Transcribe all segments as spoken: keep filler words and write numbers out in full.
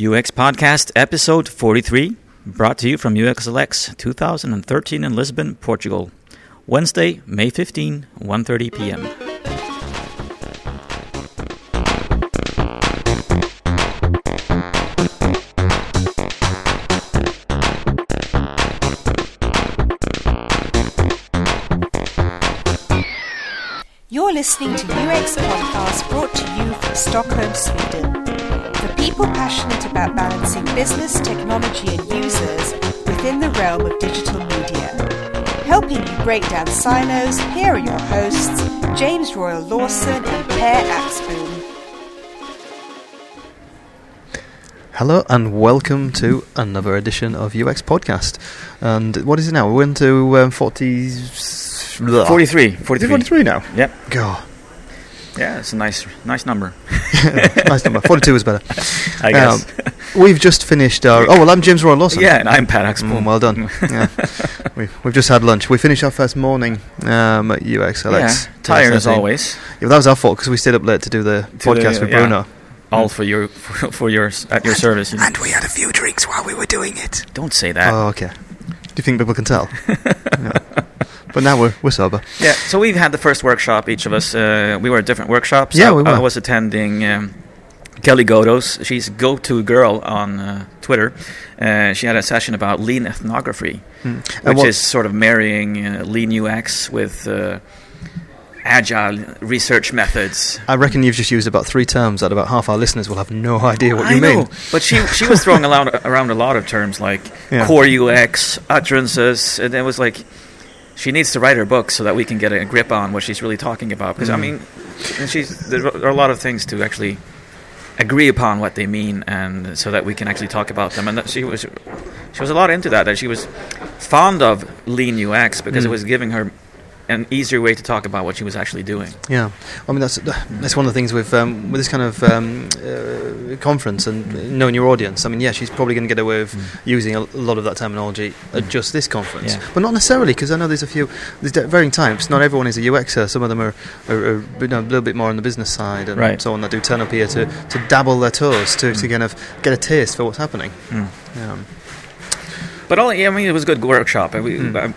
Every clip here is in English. U X Podcast, episode forty-three, brought to you from U X L X twenty thirteen in Lisbon, Portugal. Wednesday, May fifteenth, one thirty p.m. You're listening to U X Podcast, brought to you from Stockholm, Sweden. For people passionate about balancing business, technology and users within the realm of digital media. Helping you break down silos, here are your hosts, James Royal Lawson and Per Axboom. Hello and welcome to another edition of U X Podcast. And what is it now? We're into um, forty... forty-three. forty-three. forty-three now? Yep. God. Yeah, it's a nice nice number. Nice number. forty-two is better. I guess. Um, we've just finished our... Oh, well, I'm James Roy Lawson. Yeah, and I'm Pat Axman. Mm, well done. Yeah. we've, we've just had lunch. We finished our first morning um, at U X L X. Yeah, tired as always. Yeah, that was our fault because we stayed up late to do the to podcast the, with yeah. Bruno. All for your for, for your at your and, service, you know. And we had a few drinks while we were doing it. Don't say that. Oh, okay. Do you think people can tell? Yeah. But now we're we're sober. Yeah. So we've had the first workshop. Each of us, uh, we were at different workshops. Yeah, I, we were. I was attending um, Kelly Goto's. She's go-to girl on uh, Twitter. Uh, she had a session about lean ethnography, mm. which well, is sort of marrying uh, lean U X with. Uh, Agile research methods. I reckon you've just used about three terms that about half our listeners will have no idea what I you mean. Know, but she she was throwing around, around a lot of terms like yeah. core U X, utterances, and it was like she needs to write her book so that we can get a grip on what she's really talking about. Because mm. I mean, and she's, there are a lot of things to actually agree upon what they mean, and so that we can actually talk about them. And that she was she was a lot into that. That she was fond of lean U X because mm. it was giving her an easier way to talk about what she was actually doing. Yeah, I mean that's that's one of the things with um, with this kind of um, uh, conference and knowing your audience. I mean, yeah, she's probably going to get away with mm. using a lot of that terminology at just this conference, yeah. but not necessarily because I know there's a few there's varying types. Not everyone is a U Xer. Some of them are, are, are you know, a little bit more on the business side and right. so on that do turn up here to, to dabble their toes to, mm. to kind of get a taste for what's happening. Mm. Yeah. But all yeah, I mean, it was a good workshop. We, mm. I,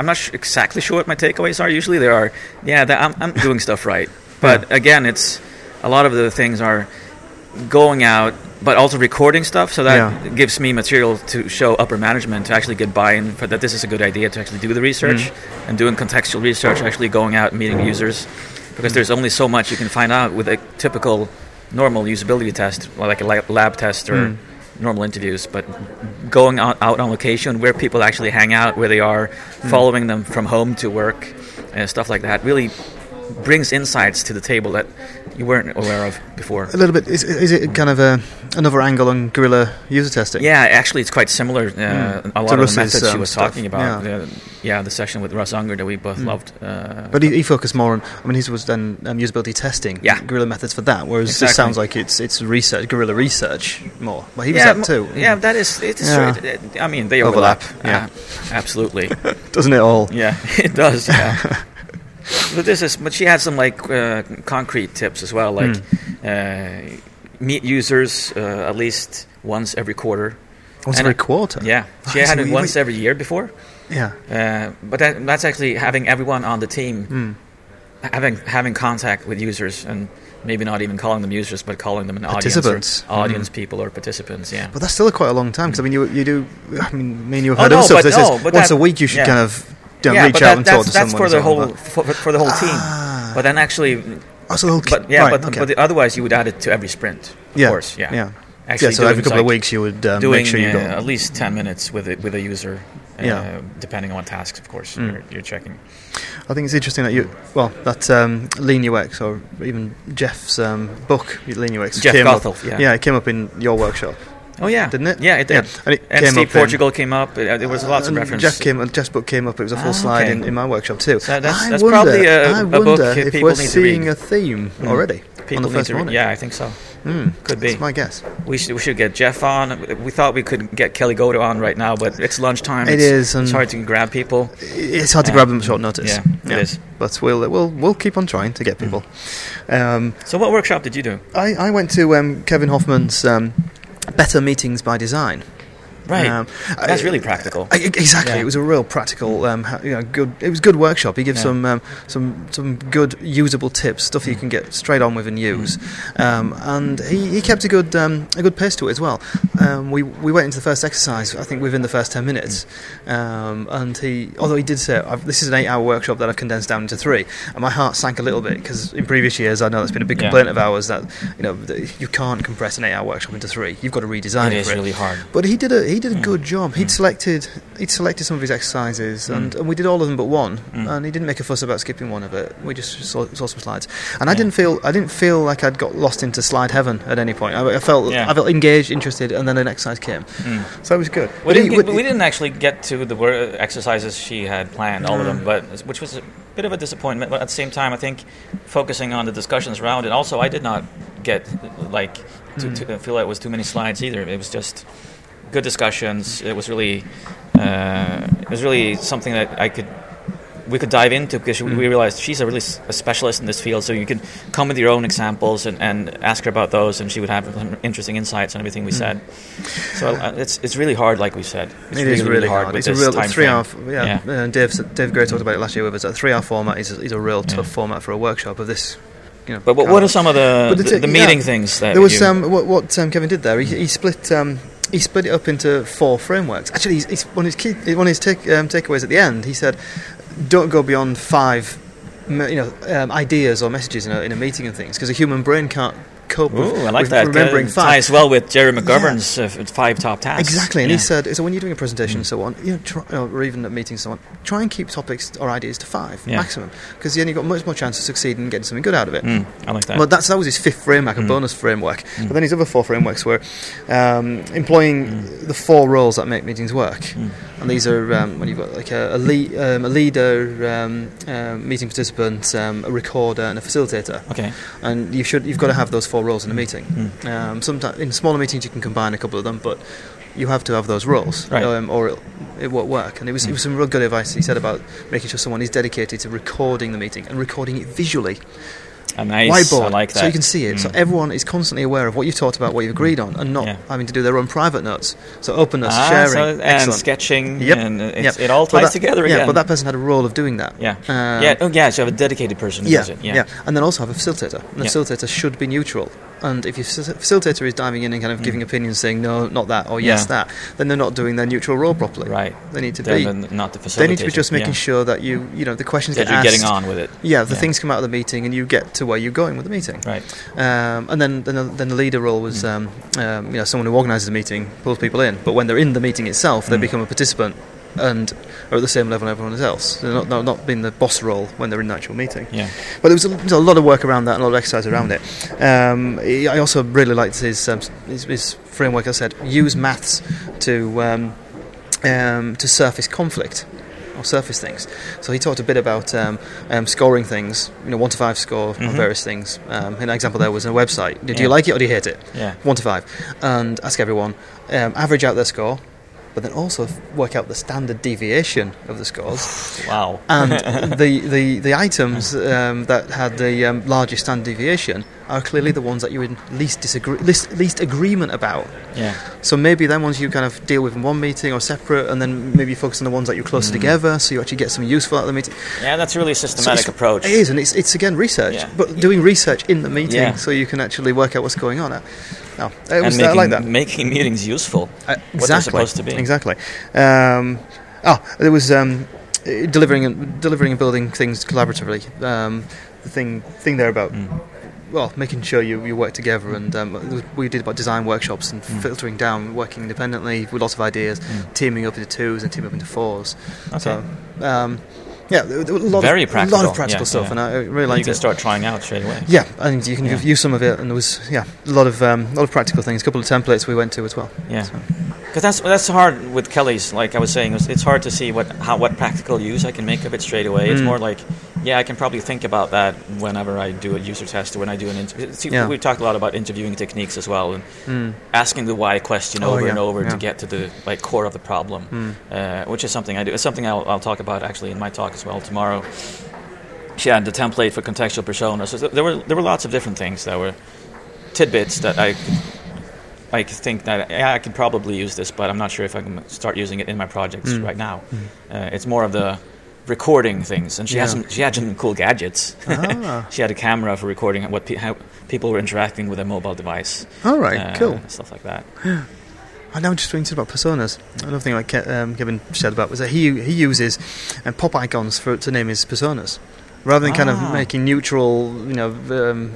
I'm not sh- exactly sure what my takeaways are. Usually there are, yeah, the, I'm, I'm doing stuff right. But yeah. again, it's a lot of the things are going out, but also recording stuff. So that yeah. gives me material to show upper management to actually get buy-in for that this is a good idea to actually do the research mm-hmm. and doing contextual research, actually going out and meeting users. Because mm-hmm. there's only so much you can find out with a typical normal usability test, like a lab, lab test or mm-hmm. normal interviews, but going out, out on location where people actually hang out, where they are, mm. following them from home to work, and uh, stuff like that really brings insights to the table that you weren't aware of before. A little bit. Is, is it kind of a, another angle on guerrilla user testing? Yeah, actually it's quite similar. Uh, mm. A lot to of Russ's, the methods um, she was stuff. talking about. Yeah. The, yeah, the session with Russ Unger that we both mm. loved. Uh, but he, he focused more on, I mean, his was then um, usability testing, yeah. guerrilla methods for that, whereas exactly. it sounds like it's it's research, guerrilla research more. Well, he was yeah, that too. M- yeah, that is, it is yeah. true. It, it, I mean, they overlap. overlap yeah. Uh, absolutely. Doesn't it all? Yeah, it does, yeah. But this is, but she had some like uh, concrete tips as well, like mm. uh, meet users uh, at least once every quarter. Once and every quarter? Yeah. She oh, had so it once wait. every year before. Yeah. Uh, but that, that's actually having everyone on the team, mm. having having contact with users and maybe not even calling them users, but calling them an audience, or audience mm. people, or participants. Yeah, but that's still a quite a long time because I mean, you you do. I mean, me and you have heard oh, no, of stuff. No, once that, a week, you should yeah. kind of. Don't yeah, reach but out that, and that's, talk that's to for the whole for, for the whole team. Ah. But then actually, oh, so the whole but yeah, right, but, okay. but the, otherwise you would add it to every sprint. Of yeah. course, yeah, yeah. Actually, yeah, so every couple like of weeks you would um, doing, make sure you got uh, at least ten minutes with it with a user. Uh, yeah. depending on tasks, of course, mm. you're, you're checking. I think it's interesting that you, well, that um, Lean U X or even Jeff's um, book, Lean U X, Jeff Gothel, yeah, yeah, it came up in your workshop. Oh yeah, didn't it? Yeah, it did. Yeah. And, it and came Steve up Portugal in, came up. There was uh, lots of references. Jeff came, Jeff's book came up. It was a full ah, okay. slide in, in my workshop too. So that's, I that's wonder, probably a, I a book if people we're need seeing to read. A theme mm. already people on the first morning. Yeah, I think so. Mm. Could be. That's my guess. We should we should get Jeff on. We thought we could get Kelly Goto on right now, but it's lunchtime. It it's, is. It's hard to grab people. It's hard to um, grab them at short notice. Yeah, yeah, it is. But we'll we'll we'll keep on trying to get people. Mm. Um, so what workshop did you do? I I went to um, Kevin Hoffman's. Um, Better Meetings by Design. Right, um, that's really practical. I, exactly, yeah. It was a real practical, um, you know, good. It was a good workshop. He gives yeah. some um, some some good usable tips, stuff mm. you can get straight on with and use. Mm. Um, and he, he kept a good um, a good pace to it as well. Um, we we went into the first exercise, I think, within the first ten minutes. Mm. Um, and he, although he did say, I've, this is an eight-hour workshop that I've condensed down into three, and my heart sank a little bit because in previous years, I know that's been a big complaint yeah. of ours that you know you can't compress an eight-hour workshop into three. You've got to redesign it. It is really hard. But he did a he He did a good job. He'd selected he'd selected some of his exercises, and, and we did all of them but one. Mm. And he didn't make a fuss about skipping one of it. We just saw, saw some slides, and yeah. I didn't feel I didn't feel like I'd got lost into slide heaven at any point. I, I felt yeah. I felt engaged, interested, and then an exercise came, mm. so it was good. We but didn't he, get, we, we didn't actually get to the word exercises she had planned, all mm. of them, but which was a bit of a disappointment. But at the same time, I think focusing on the discussions around it. Also, I did not get like to, mm. to feel like it was too many slides either. It was just. Good discussions. It was really, uh, it was really something that I could, we could dive into because mm. we realized she's a really a specialist in this field. So you could come with your own examples and, and ask her about those, and she would have interesting insights on everything we mm. said. So uh, it's it's really hard, like we said. It's it really, is really, really hard. hard. It's a real three-hour. Yeah, yeah. Uh, Dave Dave Gray talked about it last year with us. A three-hour format is is a real tough yeah. format for a workshop of this. You know, but what, what are some of the the, t- the meeting yeah, things that there was? Um, what what um, Kevin did there? He, he split. Um, He split it up into four frameworks. Actually, he's, he's one of his key, one of his take, um, takeaways at the end, he said, "Don't go beyond five, you know, um, ideas or messages in a, in a meeting and things, because a human brain can't." Cope Ooh, with, I like with that. Remembering that ties five. Well with Jerry McGovern's yeah. uh, five top tasks. Exactly, and yeah. he said, so when you're doing a presentation mm. and so on, you know, try, or even at meetings and so on, try and keep topics or ideas to five yeah. maximum, because then you've got much more chance of succeeding and getting something good out of it. Mm. I like that. Well, that's, that was his fifth framework, mm. a bonus framework. Mm. But then his other four frameworks were um, employing mm. the four roles that make meetings work. Mm. And these are um, when you've got like a, a, lead, um, a leader, um, uh, meeting participant, um, a recorder, and a facilitator. Okay. And you should, you've got to have those four roles in a meeting. Mm. Um, sometimes in smaller meetings you can combine a couple of them, but you have to have those roles, right. um, or it, it won't work. And it was, mm. it was some real good advice he said about making sure someone is dedicated to recording the meeting and recording it visually. A nice, whiteboard, I like that. So you can see it. Mm. So everyone is constantly aware of what you've talked about, what you've agreed on, and not yeah. having to do their own private notes. So openness, ah, sharing, so, and excellent. sketching, yep. and yep. it all ties that, together again. Yeah, but that person had a role of doing that. Yeah, um, yeah, oh yeah. So have a dedicated person who yeah, does it. Yeah. yeah, and then also have a facilitator. And the yeah. facilitator should be neutral. And if your facilitator is diving in and kind of mm. giving opinions, saying no, not that, or yes, yeah. that, then they're not doing their neutral role properly. Right. They need to they're be the, not the facilitator. They need to be just making yeah. sure that you, you know, the questions that get you're asked, getting on with it. Yeah, the yeah. things come out of the meeting, and you get to where you're going with the meeting. Right. Um, and then, then, then the leader role was, mm. um, um, you know, someone who organises the meeting, pulls people in, but when they're in the meeting itself, they mm. become a participant and are at the same level as everyone else. They're not, not, not being the boss role when they're in the actual meeting. Yeah. But there was, a, there was a lot of work around that and a lot of exercise around it. Um, I also really liked his, um, his, his framework. I said, use maths to um, um, to surface conflict or surface things. So he talked a bit about um, um, scoring things, you know, one to five score mm-hmm. on various things. Um, an example there was a website. Do yeah. you like it or do you hate it? Yeah. One to five. And ask everyone, um, average out their score, but then also work out the standard deviation of the scores. Wow. And the, the, the items um, that had the um, largest standard deviation are clearly the ones that you're in least disagree, least, least agreement about. Yeah. So maybe then ones you kind of deal with in one meeting or separate, and then maybe you focus on the ones that you're closer mm. together, so you actually get something useful out of the meeting. Yeah, that's really a systematic so approach. It is, and it's, it's again, research. Yeah. But doing research in the meeting yeah. so you can actually work out what's going on. No, it was, and making, I like that. making meetings useful, uh, exactly, what they're supposed to be. Exactly. Um, oh, there was um, delivering, and, delivering and building things collaboratively. Um, the thing thing there about... Mm. Well, making sure you, you work together, and um, we did about design workshops and mm. filtering down, working independently with lots of ideas, mm. teaming up into twos and teaming up into fours. Okay. So, um, yeah, a lot, Very of, practical. lot of practical yeah, stuff, yeah. and I really liked it. You can it. start trying out straight away. Yeah, and you can yeah. use some of it, and there was yeah a lot of um, a lot of practical things. A couple of templates we went to as well. Yeah, because so. that's that's hard with Kelly's. Like I was saying, it's hard to see what how what practical use I can make of it straight away. Mm. It's more like. Yeah, I can probably think about that whenever I do a user test or when I do an interview. Yeah. We've talked a lot about interviewing techniques as well, and mm. asking the why question over oh, yeah. and over yeah. to get to the like core of the problem, mm. uh, which is something I do. It's something I'll, I'll talk about actually in my talk as well tomorrow. Yeah, the template for contextual personas. So there were there were lots of different things that were tidbits that I could I think that yeah, I could probably use this, but I'm not sure if I can start using it in my projects mm. right now. Mm. Uh, it's more of the recording things, and she yeah. has some, she had some cool gadgets. Ah. She had a camera for recording what pe- how people were interacting with a mobile device. All right, uh, cool stuff like that. Yeah. I know, just thinking about personas. Another thing like um, Kevin said about was that he he uses um, pop icons for to name his personas. Rather than ah. kind of making neutral, you know, um,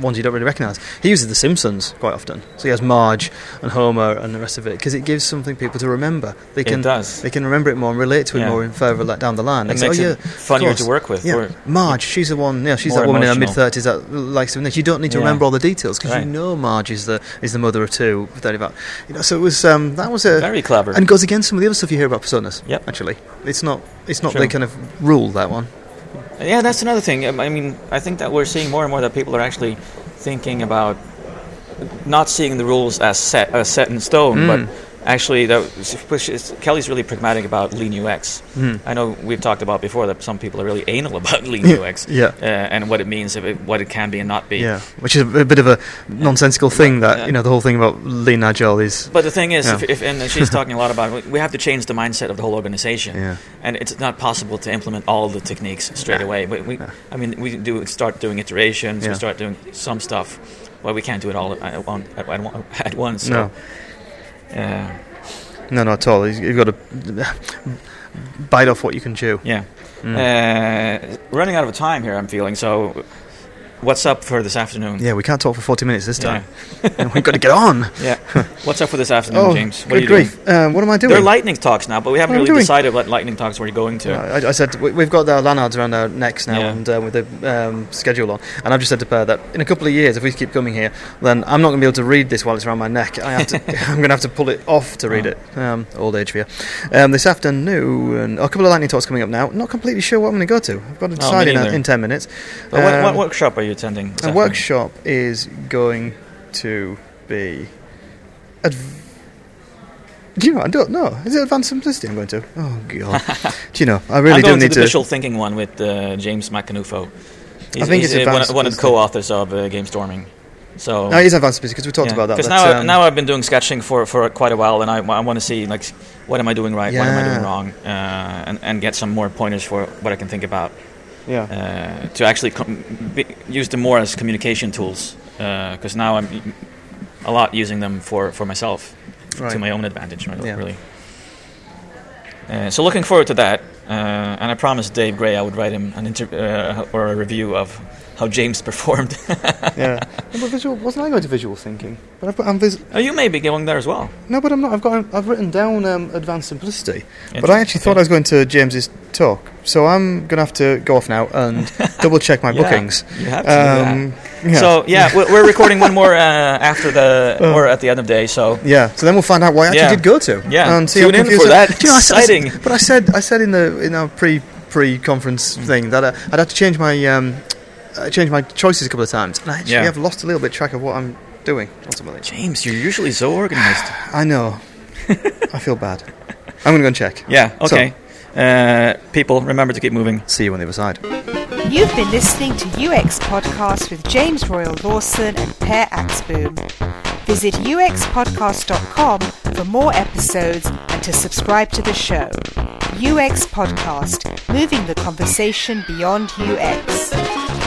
ones you don't really recognise. He uses The Simpsons quite often. So he has Marge and Homer and the rest of it, because it gives something people to remember. They can, it does. They can remember it more and relate to it yeah. more further like, down the line. It makes oh, yeah, it funnier to work with. Yeah. Marge, she's the one, yeah, she's that woman emotional. In her mid-thirties that likes to... You don't need to yeah. remember all the details, because right. you know Marge is the is the mother of two. You know, so it was... Um, that was a... Very clever. And goes against some of the other stuff you hear about personas, yep. actually. It's not, it's not the kind of rule, that one. Yeah, that's another thing. I mean, I think that we're seeing more and more that people are actually thinking about not seeing the rules as set as set in stone, mm. but actually, that, Kelly's really pragmatic about Lean U X. Mm. I know we've talked about before that some people are really anal about Lean U X yeah. uh, and what it means, if it, what it can be and not be. Yeah, which is a bit of a nonsensical yeah. thing that, yeah. you know, the whole thing about Lean Agile is... But the thing is, yeah. if, if, and she's talking a lot about, we have to change the mindset of the whole organization. Yeah. And it's not possible to implement all the techniques straight yeah. away. But we, yeah. I mean, we do start doing iterations, yeah. we start doing some stuff, but we can't do it all at, at, at, at once. So. No. Yeah. No, not at all. You've got to bite off what you can chew. Yeah. Mm. Uh, running out of time here, I'm feeling. So what's up for this afternoon? Yeah, we can't talk for forty minutes this time. Yeah. And we've got to get on. Yeah. What's up for this afternoon, oh, James? What are you grief. doing? Um, what am I doing? There are lightning talks now, but we haven't what really decided what lightning talks where you're going to. Uh, I, I said, we, we've got our lanyards around our necks now yeah. and uh, with the um, schedule on. And I've just said to Per that in a couple of years, if we keep coming here, then I'm not going to be able to read this while it's around my neck. I have to, I'm going to have to pull it off to read oh. it. Um, old age for you. Um, this afternoon, oh, a couple of lightning talks coming up now. Not completely sure what I'm going to go to. I've got to decide oh, in, in ten minutes. But um, what, what workshop are you attending? A workshop is going to be adv- do you know I don't know is it Advanced Simplicity I'm going to oh god do you know I really do need to I'm going to the to visual thinking one with uh, James MacAnufo. He's, I think he's it's one of, one of the co-authors of uh, Gamestorming. So no, it is Advanced Simplicity because we talked yeah, about that because now, um, now I've been doing sketching for, for quite a while and I, I want to see like what am I doing right yeah. what am I doing wrong uh, and, and get some more pointers for what I can think about. Yeah. Uh, to actually com- be, use them more as communication tools, because uh, now I'm a lot using them for, for myself right. to my own advantage, right? Yeah. Really. Uh, so looking forward to that, uh, and I promised Dave Gray I would write him an inter- uh, or a review of how James performed. yeah. No, but visual, wasn't I going to visual thinking? But I've, I'm vis- oh, you may be going there as well. No, but I'm not. I've got. I've written down um, Advanced Simplicity, but I actually thought I was going to James's talk. So I'm going to have to go off now and double-check my yeah, bookings. You have to um, do that. Yeah. So, yeah, we're recording one more uh, after the, uh, or at the end of the day, so... Yeah, so then we'll find out what I actually yeah. did go to. Yeah, and see tune in for that. You know, exciting. I said, but I said I said in the in our pre, pre-conference mm. thing that uh, I'd have to change my um, uh, change my choices a couple of times. And I actually yeah. have lost a little bit track of what I'm doing, ultimately. James, you're usually so organised. I know. I feel bad. I'm going to go and check. Yeah, okay. So, Uh, people, remember to keep moving. See you on the other side. You've been listening to U X Podcast with James Royal Lawson and Per Axboom. Visit u x podcast dot com for more episodes and to subscribe to the show. U X Podcast, moving the conversation beyond U X.